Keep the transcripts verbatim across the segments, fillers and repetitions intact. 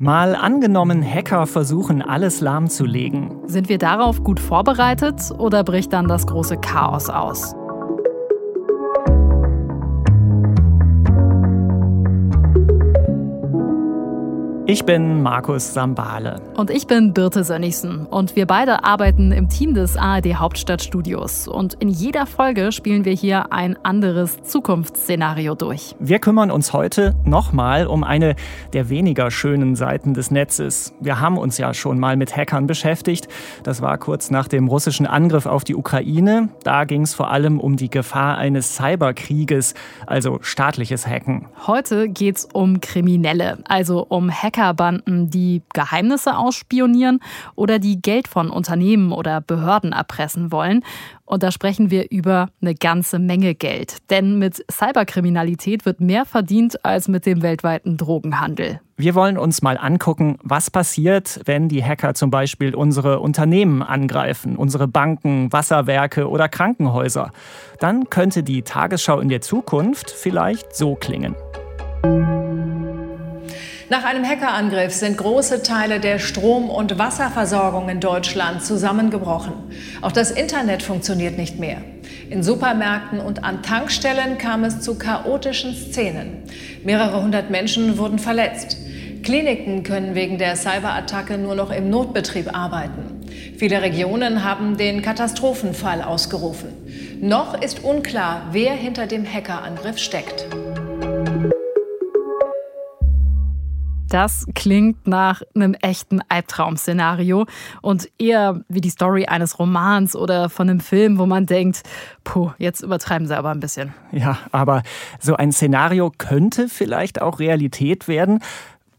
Mal angenommen, Hacker versuchen, alles lahmzulegen. Sind wir darauf gut vorbereitet oder bricht dann das große Chaos aus? Ich bin Markus Sambale. Und ich bin Birte Sönnigsen. Und wir beide arbeiten im Team des A R D-Hauptstadtstudios. Und in jeder Folge spielen wir hier ein anderes Zukunftsszenario durch. Wir kümmern uns heute nochmal um eine der weniger schönen Seiten des Netzes. Wir haben uns ja schon mal mit Hackern beschäftigt. Das war kurz nach dem russischen Angriff auf die Ukraine. Da ging es vor allem um die Gefahr eines Cyberkrieges, also staatliches Hacken. Heute geht es um Kriminelle, also um Hacker. Hackerbanden, die Geheimnisse ausspionieren oder die Geld von Unternehmen oder Behörden erpressen wollen. Und da sprechen wir über eine ganze Menge Geld. Denn mit Cyberkriminalität wird mehr verdient als mit dem weltweiten Drogenhandel. Wir wollen uns mal angucken, was passiert, wenn die Hacker zum Beispiel unsere Unternehmen angreifen, unsere Banken, Wasserwerke oder Krankenhäuser. Dann könnte die Tagesschau in der Zukunft vielleicht so klingen. Nach einem Hackerangriff sind große Teile der Strom- und Wasserversorgung in Deutschland zusammengebrochen. Auch das Internet funktioniert nicht mehr. In Supermärkten und an Tankstellen kam es zu chaotischen Szenen. Mehrere hundert Menschen wurden verletzt. Kliniken können wegen der Cyberattacke nur noch im Notbetrieb arbeiten. Viele Regionen haben den Katastrophenfall ausgerufen. Noch ist unklar, wer hinter dem Hackerangriff steckt. Das klingt nach einem echten Albtraum-Szenario und eher wie die Story eines Romans oder von einem Film, wo man denkt, puh, jetzt übertreiben sie aber ein bisschen. Ja, aber so ein Szenario könnte vielleicht auch Realität werden.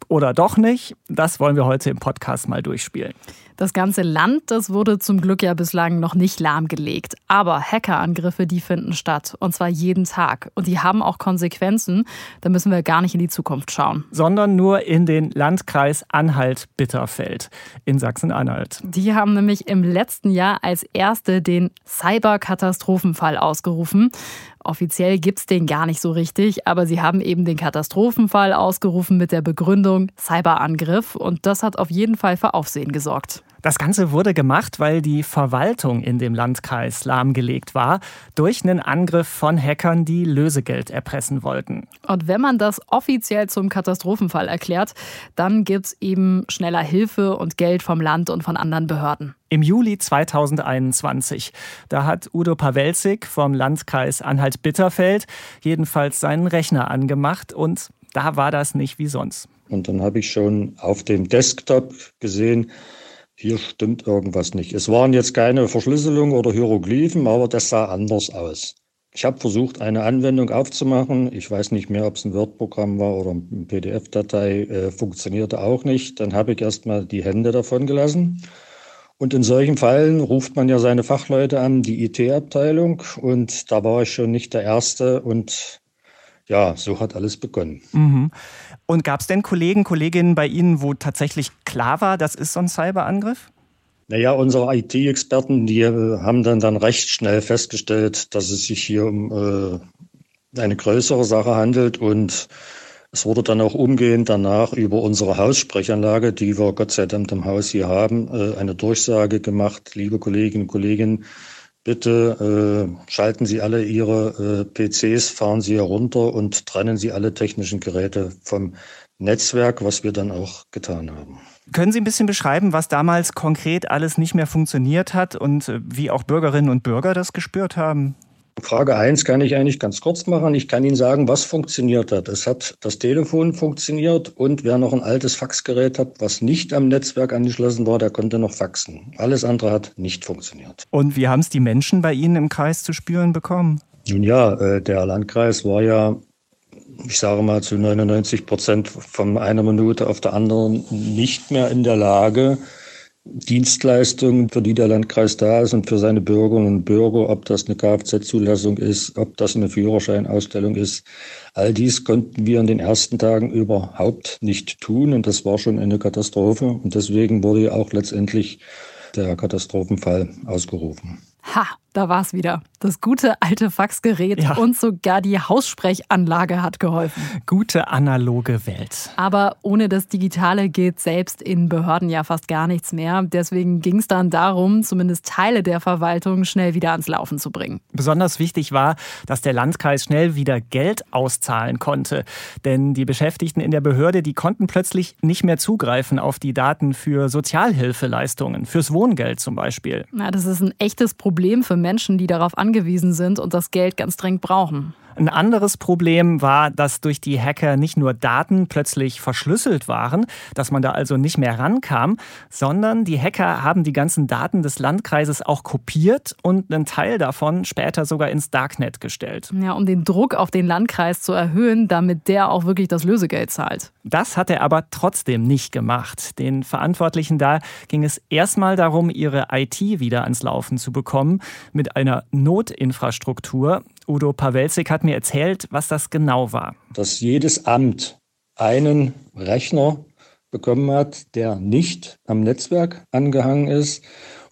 Oder doch nicht? Das wollen wir heute im Podcast mal durchspielen. Das ganze Land, das wurde zum Glück ja bislang noch nicht lahmgelegt. Aber Hackerangriffe, die finden statt. Und zwar jeden Tag. Und die haben auch Konsequenzen. Da müssen wir gar nicht in die Zukunft schauen. Sondern nur in den Landkreis Anhalt-Bitterfeld in Sachsen-Anhalt. Die haben nämlich im letzten Jahr als erste den Cyberkatastrophenfall ausgerufen. Offiziell gibt es den gar nicht so richtig, aber sie haben eben den Katastrophenfall ausgerufen mit der Begründung Cyberangriff. Und das hat auf jeden Fall für Aufsehen gesorgt. Das Ganze wurde gemacht, weil die Verwaltung in dem Landkreis lahmgelegt war durch einen Angriff von Hackern, die Lösegeld erpressen wollten. Und wenn man das offiziell zum Katastrophenfall erklärt, dann gibt es eben schneller Hilfe und Geld vom Land und von anderen Behörden. Im Juli zweitausendeinundzwanzig, da hat Udo Pawelczyk vom Landkreis Anhalt-Bitterfeld jedenfalls seinen Rechner angemacht und da war das nicht wie sonst. Und dann habe ich schon auf dem Desktop gesehen, hier stimmt irgendwas nicht. Es waren jetzt keine Verschlüsselung oder Hieroglyphen, aber das sah anders aus. Ich habe versucht, eine Anwendung aufzumachen. Ich weiß nicht mehr, ob es ein Word-Programm war oder eine P D F-Datei. Äh, funktionierte auch nicht. Dann habe ich erstmal die Hände davon gelassen. Und in solchen Fällen ruft man ja seine Fachleute an, die I T-Abteilung. Und da war ich schon nicht der Erste. Und ja, so hat alles begonnen. Mhm. Und gab es denn Kollegen, Kolleginnen bei Ihnen, wo tatsächlich klar war, das ist so ein Cyberangriff? Naja, unsere I T-Experten, die haben dann, dann recht schnell festgestellt, dass es sich hier um äh, eine größere Sache handelt. Und es wurde dann auch umgehend danach über unsere Haussprechanlage, die wir Gott sei Dank im Haus hier haben, äh, eine Durchsage gemacht, liebe Kolleginnen und Kollegen, bitte äh, schalten Sie alle Ihre äh, P Cs, fahren Sie herunter und trennen Sie alle technischen Geräte vom Netzwerk, was wir dann auch getan haben. Können Sie ein bisschen beschreiben, was damals konkret alles nicht mehr funktioniert hat und wie auch Bürgerinnen und Bürger das gespürt haben? Frage eins kann ich eigentlich ganz kurz machen. Ich kann Ihnen sagen, was funktioniert hat. Es hat das Telefon funktioniert und wer noch ein altes Faxgerät hat, was nicht am Netzwerk angeschlossen war, der konnte noch faxen. Alles andere hat nicht funktioniert. Und wie haben es die Menschen bei Ihnen im Kreis zu spüren bekommen? Nun ja, der Landkreis war ja, ich sage mal, zu neunundneunzig Prozent von einer Minute auf der anderen nicht mehr in der Lage, Dienstleistungen, für die der Landkreis da ist und für seine Bürgerinnen und Bürger, ob das eine Kfz-Zulassung ist, ob das eine Führerscheinausstellung ist, all dies konnten wir in den ersten Tagen überhaupt nicht tun und das war schon eine Katastrophe und deswegen wurde ja auch letztendlich der Katastrophenfall ausgerufen. Ha, Da war es wieder. Das gute alte Faxgerät ja. und sogar die Haussprechanlage hat geholfen. Gute analoge Welt. Aber ohne das Digitale geht selbst in Behörden ja fast gar nichts mehr. Deswegen ging es dann darum, zumindest Teile der Verwaltung schnell wieder ans Laufen zu bringen. Besonders wichtig war, dass der Landkreis schnell wieder Geld auszahlen konnte. Denn die Beschäftigten in der Behörde, die konnten plötzlich nicht mehr zugreifen auf die Daten für Sozialhilfeleistungen, fürs Wohngeld zum Beispiel. Na, das ist ein echtes Problem für Menschen, die darauf angewiesen sind und das Geld ganz dringend brauchen. Ein anderes Problem war, dass durch die Hacker nicht nur Daten plötzlich verschlüsselt waren, dass man da also nicht mehr rankam, sondern die Hacker haben die ganzen Daten des Landkreises auch kopiert und einen Teil davon später sogar ins Darknet gestellt. Ja, um den Druck auf den Landkreis zu erhöhen, damit der auch wirklich das Lösegeld zahlt. Das hat er aber trotzdem nicht gemacht. Den Verantwortlichen da ging es erstmal darum, ihre I T wieder ans Laufen zu bekommen mit einer Notinfrastruktur. Udo Pawelczyk hat mir erzählt, was das genau war. Dass jedes Amt einen Rechner bekommen hat, der nicht am Netzwerk angehangen ist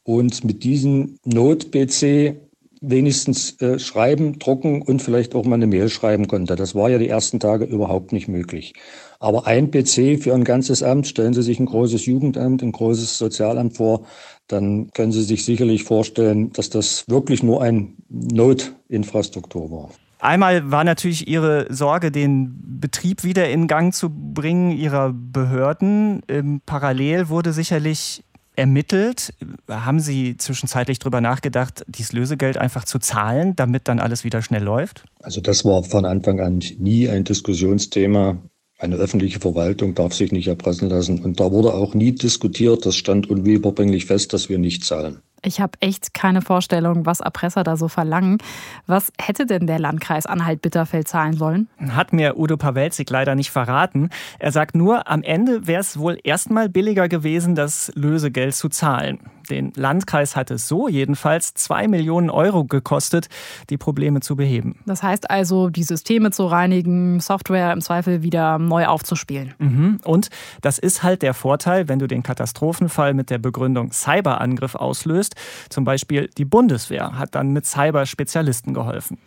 und mit diesem Not-P C wenigstens äh, schreiben, drucken und vielleicht auch mal eine Mail schreiben konnte. Das war ja die ersten Tage überhaupt nicht möglich. Aber ein P C für ein ganzes Amt, stellen Sie sich ein großes Jugendamt, ein großes Sozialamt vor, dann können Sie sich sicherlich vorstellen, dass das wirklich nur eine Notinfrastruktur war. Einmal war natürlich Ihre Sorge, den Betrieb wieder in Gang zu bringen, Ihrer Behörden. Ähm, parallel wurde sicherlich ermittelt. Haben Sie zwischenzeitlich darüber nachgedacht, dieses Lösegeld einfach zu zahlen, damit dann alles wieder schnell läuft? Also das war von Anfang an nie ein Diskussionsthema. Eine öffentliche Verwaltung darf sich nicht erpressen lassen. Und da wurde auch nie diskutiert. Das stand unwiederbringlich fest, dass wir nicht zahlen. Ich habe echt keine Vorstellung, was Erpresser da so verlangen. Was hätte denn der Landkreis Anhalt-Bitterfeld zahlen sollen? Hat mir Udo Pawelczyk leider nicht verraten. Er sagt nur, am Ende wäre es wohl erstmal billiger gewesen, das Lösegeld zu zahlen. Den Landkreis hat es so jedenfalls zwei Millionen Euro gekostet, die Probleme zu beheben. Das heißt also, die Systeme zu reinigen, Software im Zweifel wieder neu aufzuspielen. Mhm. Und das ist halt der Vorteil, wenn du den Katastrophenfall mit der Begründung Cyberangriff auslöst. Zum Beispiel die Bundeswehr hat dann mit Cyberspezialisten geholfen.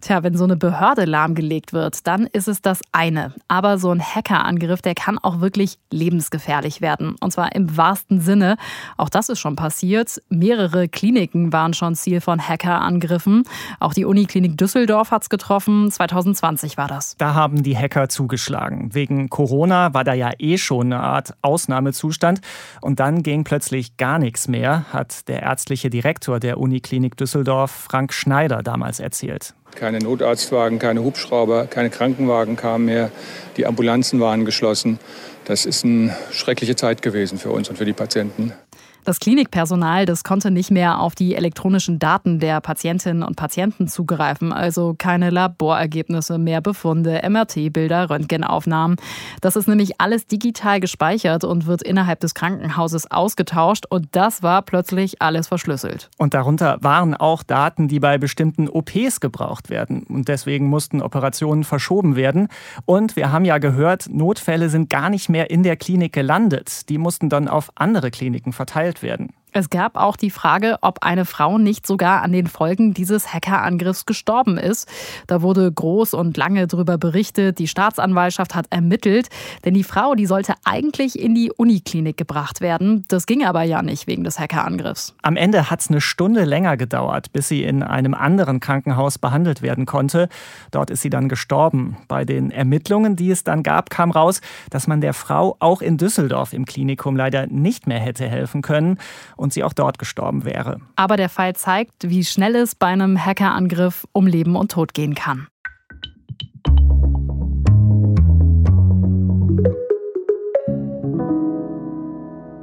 Tja, wenn so eine Behörde lahmgelegt wird, dann ist es das eine. Aber so ein Hackerangriff, der kann auch wirklich lebensgefährlich werden. Und zwar im wahrsten Sinne. Auch das ist schon passiert. Mehrere Kliniken waren schon Ziel von Hackerangriffen. Auch die Uniklinik Düsseldorf hat es getroffen. zwanzig zwanzig war das. Da haben die Hacker zugeschlagen. Wegen Corona war da ja eh schon eine Art Ausnahmezustand. Und dann ging plötzlich gar nichts mehr, hat der ärztliche Direktor der Uniklinik Düsseldorf, Frank Schneider, damals erzählt. Keine Notarztwagen, keine Hubschrauber, keine Krankenwagen kamen mehr. Die Ambulanzen waren geschlossen. Das ist eine schreckliche Zeit gewesen für uns und für die Patienten. Das Klinikpersonal, das konnte nicht mehr auf die elektronischen Daten der Patientinnen und Patienten zugreifen. Also keine Laborergebnisse mehr, Befunde, M R T-Bilder, Röntgenaufnahmen. Das ist nämlich alles digital gespeichert und wird innerhalb des Krankenhauses ausgetauscht. Und das war plötzlich alles verschlüsselt. Und darunter waren auch Daten, die bei bestimmten O Ps gebraucht werden. Und deswegen mussten Operationen verschoben werden. Und wir haben ja gehört, Notfälle sind gar nicht mehr in der Klinik gelandet. Die mussten dann auf andere Kliniken verteilt werden. werden. Es gab auch die Frage, ob eine Frau nicht sogar an den Folgen dieses Hackerangriffs gestorben ist. Da wurde groß und lange darüber berichtet. Die Staatsanwaltschaft hat ermittelt, denn die Frau, die sollte eigentlich in die Uniklinik gebracht werden. Das ging aber ja nicht wegen des Hackerangriffs. Am Ende hat es eine Stunde länger gedauert, bis sie in einem anderen Krankenhaus behandelt werden konnte. Dort ist sie dann gestorben. Bei den Ermittlungen, die es dann gab, kam raus, dass man der Frau auch in Düsseldorf im Klinikum leider nicht mehr hätte helfen können. Und sie auch dort gestorben wäre. Aber der Fall zeigt, wie schnell es bei einem Hackerangriff um Leben und Tod gehen kann.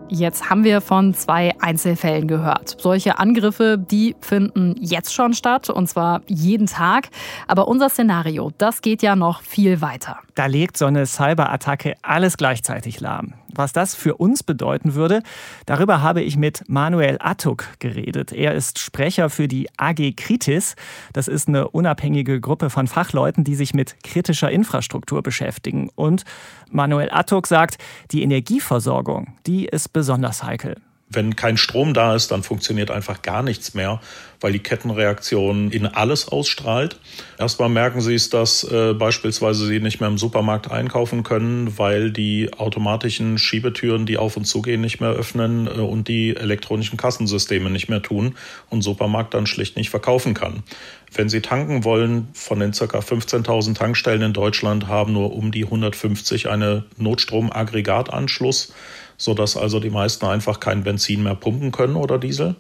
Jetzt haben wir von zwei Einzelfällen gehört. Solche Angriffe, die finden jetzt schon statt, und zwar jeden Tag. Aber unser Szenario, das geht ja noch viel weiter. Da legt so eine Cyberattacke alles gleichzeitig lahm. Was das für uns bedeuten würde, darüber habe ich mit Manuel Atug geredet. Er ist Sprecher für die A G Kritis. Das ist eine unabhängige Gruppe von Fachleuten, die sich mit kritischer Infrastruktur beschäftigen. Und Manuel Atug sagt, die Energieversorgung, die ist besonders heikel. Wenn kein Strom da ist, dann funktioniert einfach gar nichts mehr, weil die Kettenreaktion in alles ausstrahlt. Erstmal merken sie es, dass äh, beispielsweise sie nicht mehr im Supermarkt einkaufen können, weil die automatischen Schiebetüren, die auf und zu gehen, nicht mehr öffnen äh, und die elektronischen Kassensysteme nicht mehr tun und Supermarkt dann schlicht nicht verkaufen kann. Wenn sie tanken wollen, von den ca. fünfzehntausend Tankstellen in Deutschland haben nur um die hundertfünfzig eine Notstromaggregatanschluss, sodass also die meisten einfach kein Benzin mehr pumpen können oder Diesel.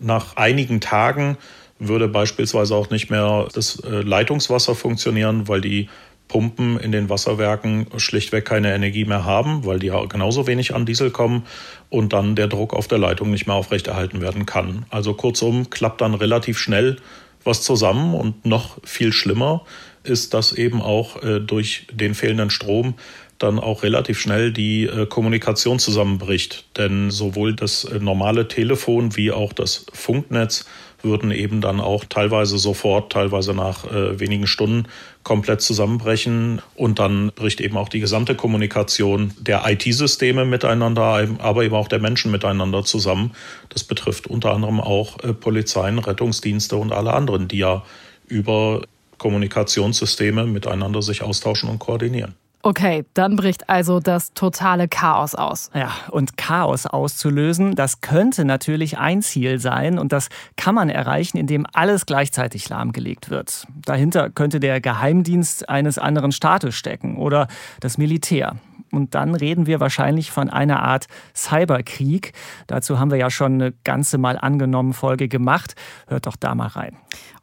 Nach einigen Tagen würde beispielsweise auch nicht mehr das Leitungswasser funktionieren, weil die Pumpen in den Wasserwerken schlichtweg keine Energie mehr haben, weil die genauso wenig an Diesel kommen und dann der Druck auf der Leitung nicht mehr aufrechterhalten werden kann. Also kurzum, klappt dann relativ schnell was zusammen und noch viel schlimmer ist, dass eben auch äh, durch den fehlenden Strom dann auch relativ schnell die äh, Kommunikation zusammenbricht. Denn sowohl das äh, normale Telefon wie auch das Funknetz würden eben dann auch teilweise sofort, teilweise nach äh, wenigen Stunden komplett zusammenbrechen. Und dann bricht eben auch die gesamte Kommunikation der I T-Systeme miteinander, aber eben auch der Menschen miteinander zusammen. Das betrifft unter anderem auch äh, Polizeien, Rettungsdienste und alle anderen, die ja über Kommunikationssysteme miteinander sich austauschen und koordinieren. Okay, dann bricht also das totale Chaos aus. Ja, und Chaos auszulösen, das könnte natürlich ein Ziel sein und das kann man erreichen, indem alles gleichzeitig lahmgelegt wird. Dahinter könnte der Geheimdienst eines anderen Staates stecken oder das Militär. Und dann reden wir wahrscheinlich von einer Art Cyberkrieg. Dazu haben wir ja schon eine ganze mal angenommene Folge gemacht. Hört doch da mal rein.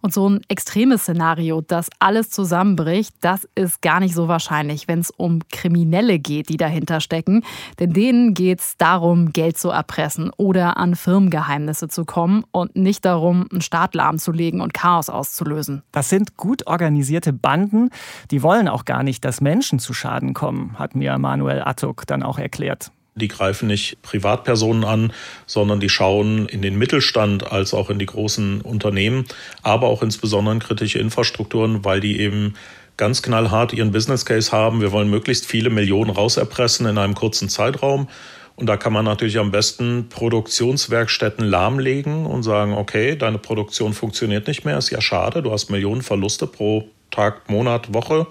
Und so ein extremes Szenario, dass alles zusammenbricht, das ist gar nicht so wahrscheinlich, wenn es um Kriminelle geht, die dahinter stecken. Denn denen geht es darum, Geld zu erpressen oder an Firmengeheimnisse zu kommen und nicht darum, einen Staat lahmzulegen und Chaos auszulösen. Das sind gut organisierte Banden. Die wollen auch gar nicht, dass Menschen zu Schaden kommen, hat mir Manuel Atug dann auch erklärt. Die greifen nicht Privatpersonen an, sondern die schauen in den Mittelstand als auch in die großen Unternehmen, aber auch insbesondere in kritische Infrastrukturen, weil die eben ganz knallhart ihren Business Case haben. Wir wollen möglichst viele Millionen rauserpressen in einem kurzen Zeitraum. Und da kann man natürlich am besten Produktionswerkstätten lahmlegen und sagen, okay, deine Produktion funktioniert nicht mehr, ist ja schade, du hast Millionen Verluste pro Tag, Monat, Woche.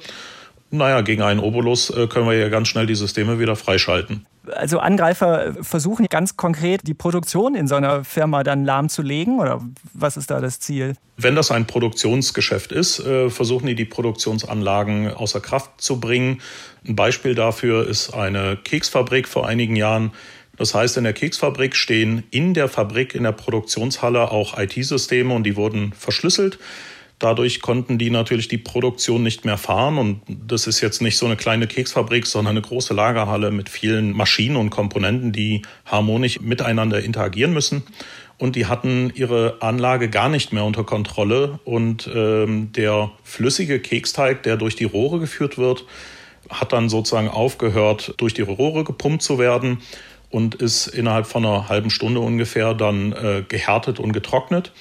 Naja, gegen einen Obolus können wir ja ganz schnell die Systeme wieder freischalten. Also Angreifer versuchen ganz konkret, die Produktion in so einer Firma dann lahmzulegen? Oder was ist da das Ziel? Wenn das ein Produktionsgeschäft ist, versuchen die, die Produktionsanlagen außer Kraft zu bringen. Ein Beispiel dafür ist eine Keksfabrik vor einigen Jahren. Das heißt, in der Keksfabrik stehen in der Fabrik, in der Produktionshalle auch I T-Systeme und die wurden verschlüsselt. Dadurch konnten die natürlich die Produktion nicht mehr fahren und das ist jetzt nicht so eine kleine Keksfabrik, sondern eine große Lagerhalle mit vielen Maschinen und Komponenten, die harmonisch miteinander interagieren müssen. Und die hatten ihre Anlage gar nicht mehr unter Kontrolle und ähm, der flüssige Keksteig, der durch die Rohre geführt wird, hat dann sozusagen aufgehört, durch die Rohre gepumpt zu werden und ist innerhalb von einer halben Stunde ungefähr dann äh, gehärtet und getrocknet.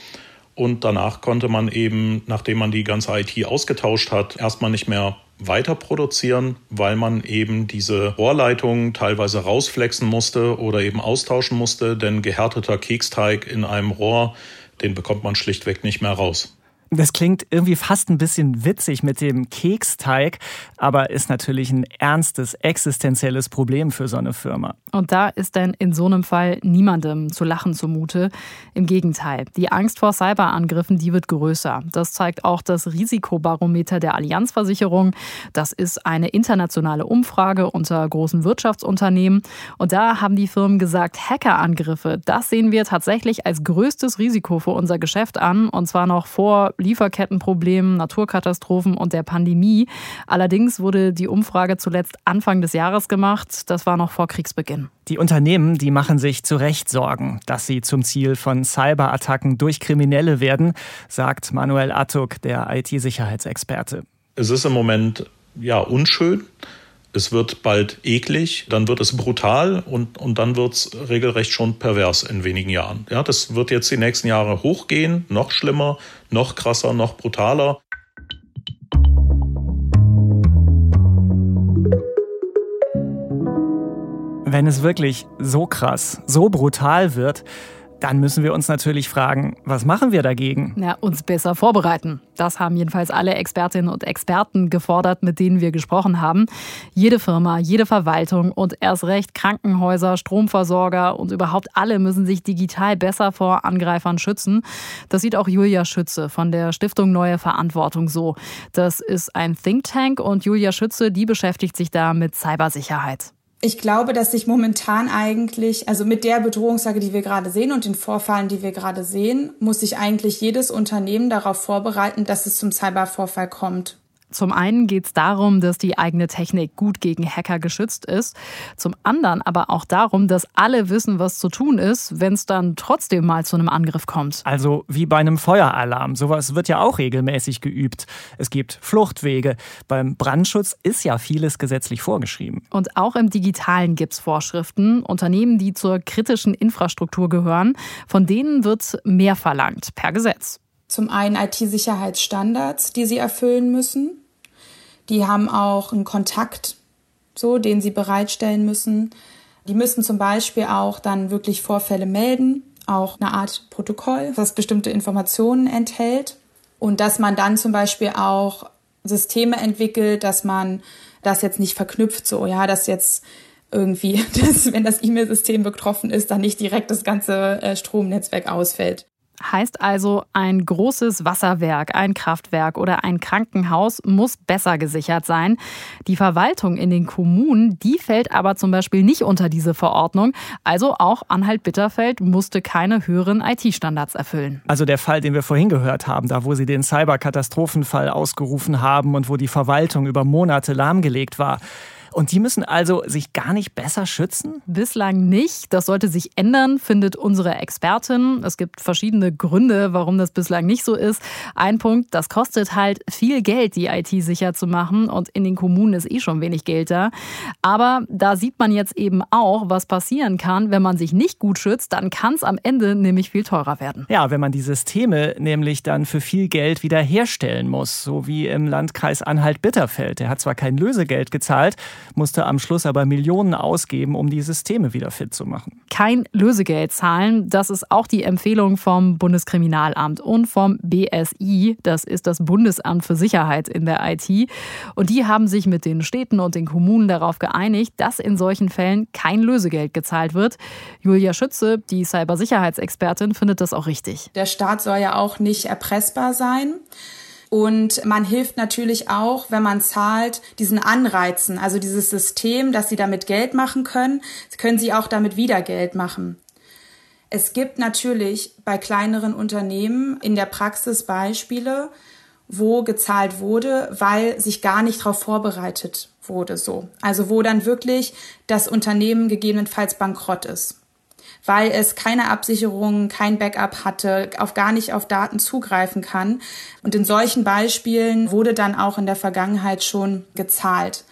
Und danach konnte man eben, nachdem man die ganze I T ausgetauscht hat, erstmal nicht mehr weiter produzieren, weil man eben diese Rohrleitungen teilweise rausflexen musste oder eben austauschen musste. Denn gehärteter Keksteig in einem Rohr, den bekommt man schlichtweg nicht mehr raus. Das klingt irgendwie fast ein bisschen witzig mit dem Keksteig, aber ist natürlich ein ernstes, existenzielles Problem für so eine Firma. Und da ist denn in so einem Fall niemandem zu lachen zumute. Im Gegenteil, die Angst vor Cyberangriffen, die wird größer. Das zeigt auch das Risikobarometer der Allianzversicherung. Das ist eine internationale Umfrage unter großen Wirtschaftsunternehmen. Und da haben die Firmen gesagt, Hackerangriffe, das sehen wir tatsächlich als größtes Risiko für unser Geschäft an. Und zwar noch vor Lieferkettenproblemen, Naturkatastrophen und der Pandemie. Allerdings wurde die Umfrage zuletzt Anfang des Jahres gemacht. Das war noch vor Kriegsbeginn. Die Unternehmen, die machen sich zu Recht Sorgen, dass sie zum Ziel von Cyberattacken durch Kriminelle werden, sagt Manuel Atug, der I T-Sicherheitsexperte. Es ist im Moment ja unschön. Es wird bald eklig, dann wird es brutal und, und dann wird es regelrecht schon pervers in wenigen Jahren. Ja, das wird jetzt die nächsten Jahre hochgehen, noch schlimmer, noch krasser, noch brutaler. Wenn es wirklich so krass, so brutal wird, dann müssen wir uns natürlich fragen, was machen wir dagegen? Ja, uns besser vorbereiten. Das haben jedenfalls alle Expertinnen und Experten gefordert, mit denen wir gesprochen haben. Jede Firma, jede Verwaltung und erst recht Krankenhäuser, Stromversorger und überhaupt alle müssen sich digital besser vor Angreifern schützen. Das sieht auch Julia Schütze von der Stiftung Neue Verantwortung so. Das ist ein Think Tank und Julia Schütze, die beschäftigt sich da mit Cybersicherheit. Ich glaube, dass sich momentan eigentlich, also mit der Bedrohungslage, die wir gerade sehen und den Vorfällen, die wir gerade sehen, muss sich eigentlich jedes Unternehmen darauf vorbereiten, dass es zum Cybervorfall kommt. Zum einen geht es darum, dass die eigene Technik gut gegen Hacker geschützt ist. Zum anderen aber auch darum, dass alle wissen, was zu tun ist, wenn es dann trotzdem mal zu einem Angriff kommt. Also wie bei einem Feueralarm. Sowas wird ja auch regelmäßig geübt. Es gibt Fluchtwege. Beim Brandschutz ist ja vieles gesetzlich vorgeschrieben. Und auch im Digitalen gibt es Vorschriften. Unternehmen, die zur kritischen Infrastruktur gehören, von denen wird mehr verlangt per Gesetz. Zum einen I T-Sicherheitsstandards, die sie erfüllen müssen. Die haben auch einen Kontakt, so, den sie bereitstellen müssen. Die müssen zum Beispiel auch dann wirklich Vorfälle melden, auch eine Art Protokoll, was bestimmte Informationen enthält. Und dass man dann zum Beispiel auch Systeme entwickelt, dass man das jetzt nicht verknüpft, so, ja, dass jetzt irgendwie, dass, wenn das E-Mail-System betroffen ist, dann nicht direkt das ganze Stromnetzwerk ausfällt. Heißt also, ein großes Wasserwerk, ein Kraftwerk oder ein Krankenhaus muss besser gesichert sein. Die Verwaltung in den Kommunen, die fällt aber zum Beispiel nicht unter diese Verordnung. Also auch Anhalt-Bitterfeld musste keine höheren I T-Standards erfüllen. Also der Fall, den wir vorhin gehört haben, da wo sie den Cyberkatastrophenfall ausgerufen haben und wo die Verwaltung über Monate lahmgelegt war. Und die müssen also sich gar nicht besser schützen? Bislang nicht. Das sollte sich ändern, findet unsere Expertin. Es gibt verschiedene Gründe, warum das bislang nicht so ist. Ein Punkt, das kostet halt viel Geld, die I T sicher zu machen. Und in den Kommunen ist eh schon wenig Geld da. Aber da sieht man jetzt eben auch, was passieren kann. Wenn man sich nicht gut schützt, dann kann es am Ende nämlich viel teurer werden. Ja, wenn man die Systeme nämlich dann für viel Geld wieder herstellen muss. So wie im Landkreis Anhalt-Bitterfeld. Der hat zwar kein Lösegeld gezahlt, musste am Schluss aber Millionen ausgeben, um die Systeme wieder fit zu machen. Kein Lösegeld zahlen, das ist auch die Empfehlung vom Bundeskriminalamt und vom B S I, das ist das Bundesamt für Sicherheit in der I T. Und die haben sich mit den Städten und den Kommunen darauf geeinigt, dass in solchen Fällen kein Lösegeld gezahlt wird. Julia Schütze, die Cybersicherheitsexpertin, findet das auch richtig. Der Staat soll ja auch nicht erpressbar sein. Und man hilft natürlich auch, wenn man zahlt, diesen Anreizen, also dieses System, dass sie damit Geld machen können, können sie auch damit wieder Geld machen. Es gibt natürlich bei kleineren Unternehmen in der Praxis Beispiele, wo gezahlt wurde, weil sich gar nicht darauf vorbereitet wurde, so. Also wo dann wirklich das Unternehmen gegebenenfalls bankrott ist, weil es keine Absicherungen, kein Backup hatte, auf gar nicht auf Daten zugreifen kann. Und in solchen Beispielen wurde dann auch in der Vergangenheit schon gezahlt.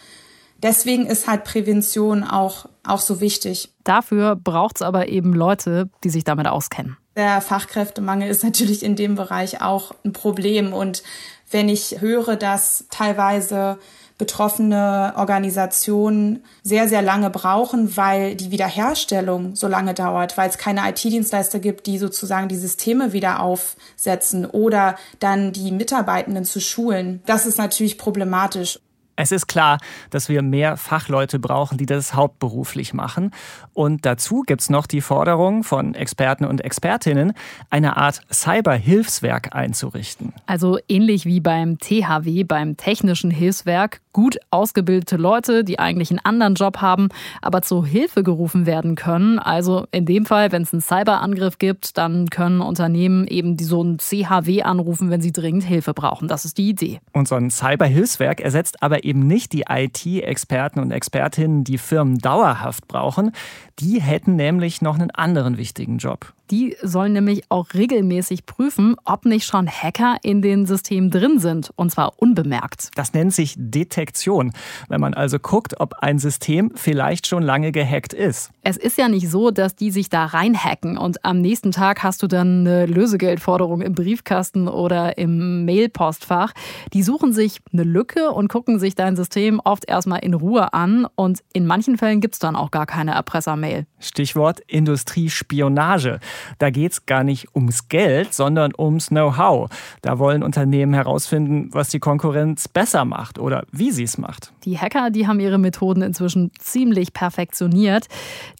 Deswegen ist halt Prävention auch, auch so wichtig. Dafür braucht es aber eben Leute, die sich damit auskennen. Der Fachkräftemangel ist natürlich in dem Bereich auch ein Problem. Und wenn ich höre, dass teilweise betroffene Organisationen sehr, sehr lange brauchen, weil die Wiederherstellung so lange dauert, weil es keine I T-Dienstleister gibt, die sozusagen die Systeme wieder aufsetzen oder dann die Mitarbeitenden zu schulen. Das ist natürlich problematisch. Es ist klar, dass wir mehr Fachleute brauchen, die das hauptberuflich machen. Und dazu gibt es noch die Forderung von Experten und Expertinnen, eine Art Cyber-Hilfswerk einzurichten. Also ähnlich wie beim T H W, beim Technischen Hilfswerk. Gut ausgebildete Leute, die eigentlich einen anderen Job haben, aber zur Hilfe gerufen werden können. Also in dem Fall, wenn es einen Cyberangriff gibt, dann können Unternehmen eben so einen C H W anrufen, wenn sie dringend Hilfe brauchen. Das ist die Idee. Und so ein Cyber-Hilfswerk ersetzt aber eben nicht die I T-Experten und Expertinnen, die Firmen dauerhaft brauchen. Die hätten nämlich noch einen anderen wichtigen Job. Die sollen nämlich auch regelmäßig prüfen, ob nicht schon Hacker in den Systemen drin sind, und zwar unbemerkt. Das nennt sich Detektion, wenn man also guckt, ob ein System vielleicht schon lange gehackt ist. Es ist ja nicht so, dass die sich da reinhacken und am nächsten Tag hast du dann eine Lösegeldforderung im Briefkasten oder im Mailpostfach. Die suchen sich eine Lücke und gucken sich dein System oft erstmal in Ruhe an und in manchen Fällen gibt es dann auch gar keine Erpressermail. Stichwort Industriespionage. Da geht es gar nicht ums Geld, sondern ums Know-how. Da wollen Unternehmen herausfinden, was die Konkurrenz besser macht oder wie sie es macht. Die Hacker, die haben ihre Methoden inzwischen ziemlich perfektioniert.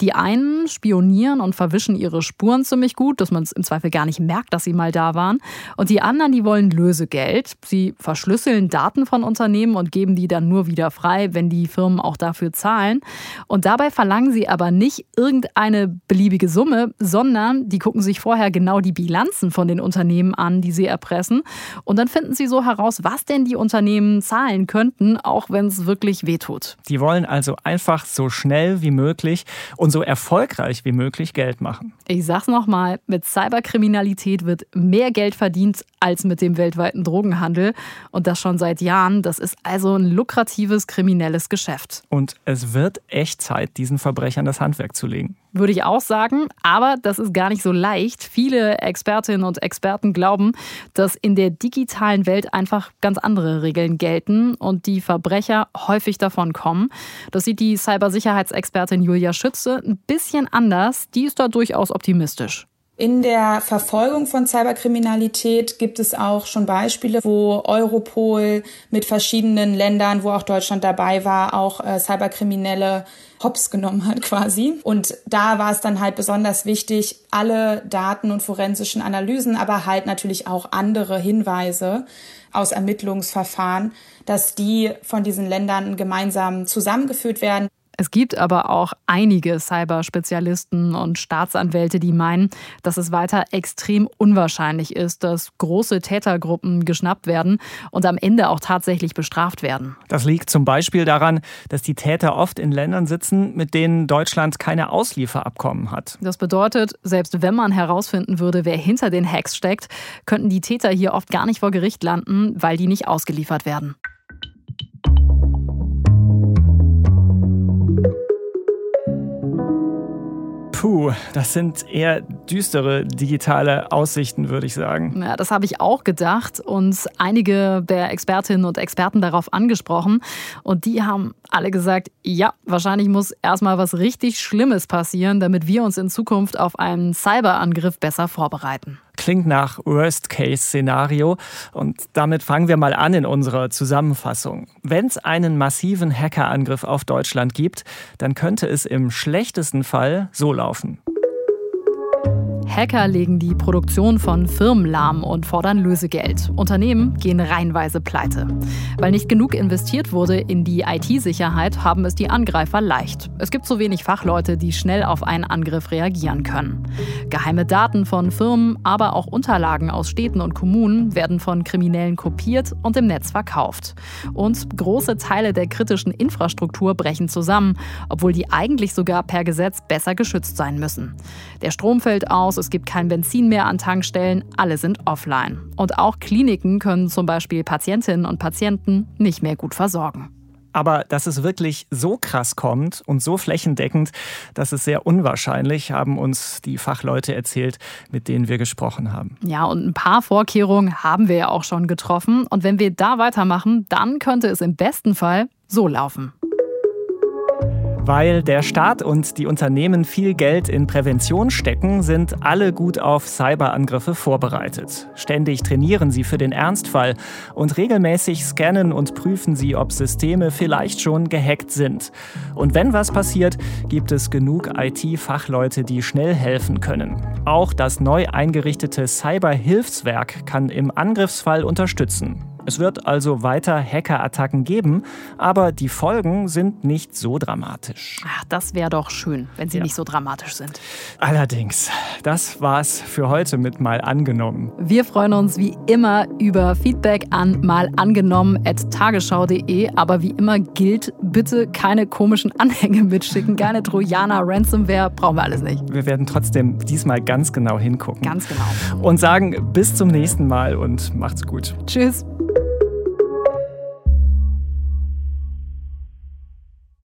Die einen spionieren und verwischen ihre Spuren ziemlich gut, dass man es im Zweifel gar nicht merkt, dass sie mal da waren. Und die anderen, die wollen Lösegeld. Sie verschlüsseln Daten von Unternehmen und geben die dann nur wieder frei, wenn die Firmen auch dafür zahlen. Und dabei verlangen sie aber nicht irgendeine beliebige Summe, sondern die gucken sich vorher genau die Bilanzen von den Unternehmen an, die sie erpressen. Und dann finden sie so heraus, was denn die Unternehmen zahlen könnten, auch wenn es wirklich wehtut. Die wollen also einfach so schnell wie möglich und so erfolgreich wie möglich Geld machen. Ich sag's nochmal, mit Cyberkriminalität wird mehr Geld verdient als mit dem weltweiten Drogenhandel. Und das schon seit Jahren. Das ist also ein lukratives, kriminelles Geschäft. Und es wird echt Zeit, diesen Verbrechern das Handwerk zu legen. Würde ich auch sagen, aber das ist gar nicht so leicht. Viele Expertinnen und Experten glauben, dass in der digitalen Welt einfach ganz andere Regeln gelten und die Verbrecher häufig davon kommen. Das sieht die Cybersicherheitsexpertin Julia Schütze ein bisschen anders. Die ist da durchaus optimistisch. In der Verfolgung von Cyberkriminalität gibt es auch schon Beispiele, wo Europol mit verschiedenen Ländern, wo auch Deutschland dabei war, auch Cyberkriminelle hops genommen hat quasi. Und da war es dann halt besonders wichtig, alle Daten und forensischen Analysen, aber halt natürlich auch andere Hinweise aus Ermittlungsverfahren, dass die von diesen Ländern gemeinsam zusammengeführt werden. Es gibt aber auch einige Cyberspezialisten und Staatsanwälte, die meinen, dass es weiter extrem unwahrscheinlich ist, dass große Tätergruppen geschnappt werden und am Ende auch tatsächlich bestraft werden. Das liegt zum Beispiel daran, dass die Täter oft in Ländern sitzen, mit denen Deutschland keine Auslieferabkommen hat. Das bedeutet, selbst wenn man herausfinden würde, wer hinter den Hacks steckt, könnten die Täter hier oft gar nicht vor Gericht landen, weil die nicht ausgeliefert werden. Puh, das sind eher düstere digitale Aussichten, würde ich sagen. Ja, das habe ich auch gedacht und einige der Expertinnen und Experten darauf angesprochen. Und die haben alle gesagt, ja, wahrscheinlich muss erstmal was richtig Schlimmes passieren, damit wir uns in Zukunft auf einen Cyberangriff besser vorbereiten. Klingt nach Worst-Case-Szenario. Und damit fangen wir mal an in unserer Zusammenfassung. Wenn es einen massiven Hackerangriff auf Deutschland gibt, dann könnte es im schlechtesten Fall so laufen. Hacker legen die Produktion von Firmen lahm und fordern Lösegeld. Unternehmen gehen reihenweise pleite. Weil nicht genug investiert wurde in die I T-Sicherheit, haben es die Angreifer leicht. Es gibt zu wenig Fachleute, die schnell auf einen Angriff reagieren können. Geheime Daten von Firmen, aber auch Unterlagen aus Städten und Kommunen werden von Kriminellen kopiert und im Netz verkauft. Und große Teile der kritischen Infrastruktur brechen zusammen, obwohl die eigentlich sogar per Gesetz besser geschützt sein müssen. Der Strom fällt aus, es gibt kein Benzin mehr an Tankstellen, alle sind offline. Und auch Kliniken können zum Beispiel Patientinnen und Patienten nicht mehr gut versorgen. Aber dass es wirklich so krass kommt und so flächendeckend, das ist sehr unwahrscheinlich, haben uns die Fachleute erzählt, mit denen wir gesprochen haben. Ja, und ein paar Vorkehrungen haben wir ja auch schon getroffen. Und wenn wir da weitermachen, dann könnte es im besten Fall so laufen. Weil der Staat und die Unternehmen viel Geld in Prävention stecken, sind alle gut auf Cyberangriffe vorbereitet. Ständig trainieren sie für den Ernstfall und regelmäßig scannen und prüfen sie, ob Systeme vielleicht schon gehackt sind. Und wenn was passiert, gibt es genug I T-Fachleute, die schnell helfen können. Auch das neu eingerichtete Cyberhilfswerk kann im Angriffsfall unterstützen. Es wird also weiter Hackerattacken geben, aber die Folgen sind nicht so dramatisch. Ach, das wäre doch schön, wenn sie ja. nicht so dramatisch sind. Allerdings, das war's für heute mit Mal angenommen. Wir freuen uns wie immer über Feedback an malangenommen at tagesschau punkt de, aber wie immer gilt, bitte keine komischen Anhänge mitschicken, keine Trojaner, Ransomware, brauchen wir alles nicht. Wir werden trotzdem diesmal ganz genau hingucken. Ganz genau. Und sagen bis zum nächsten Mal und macht's gut. Tschüss.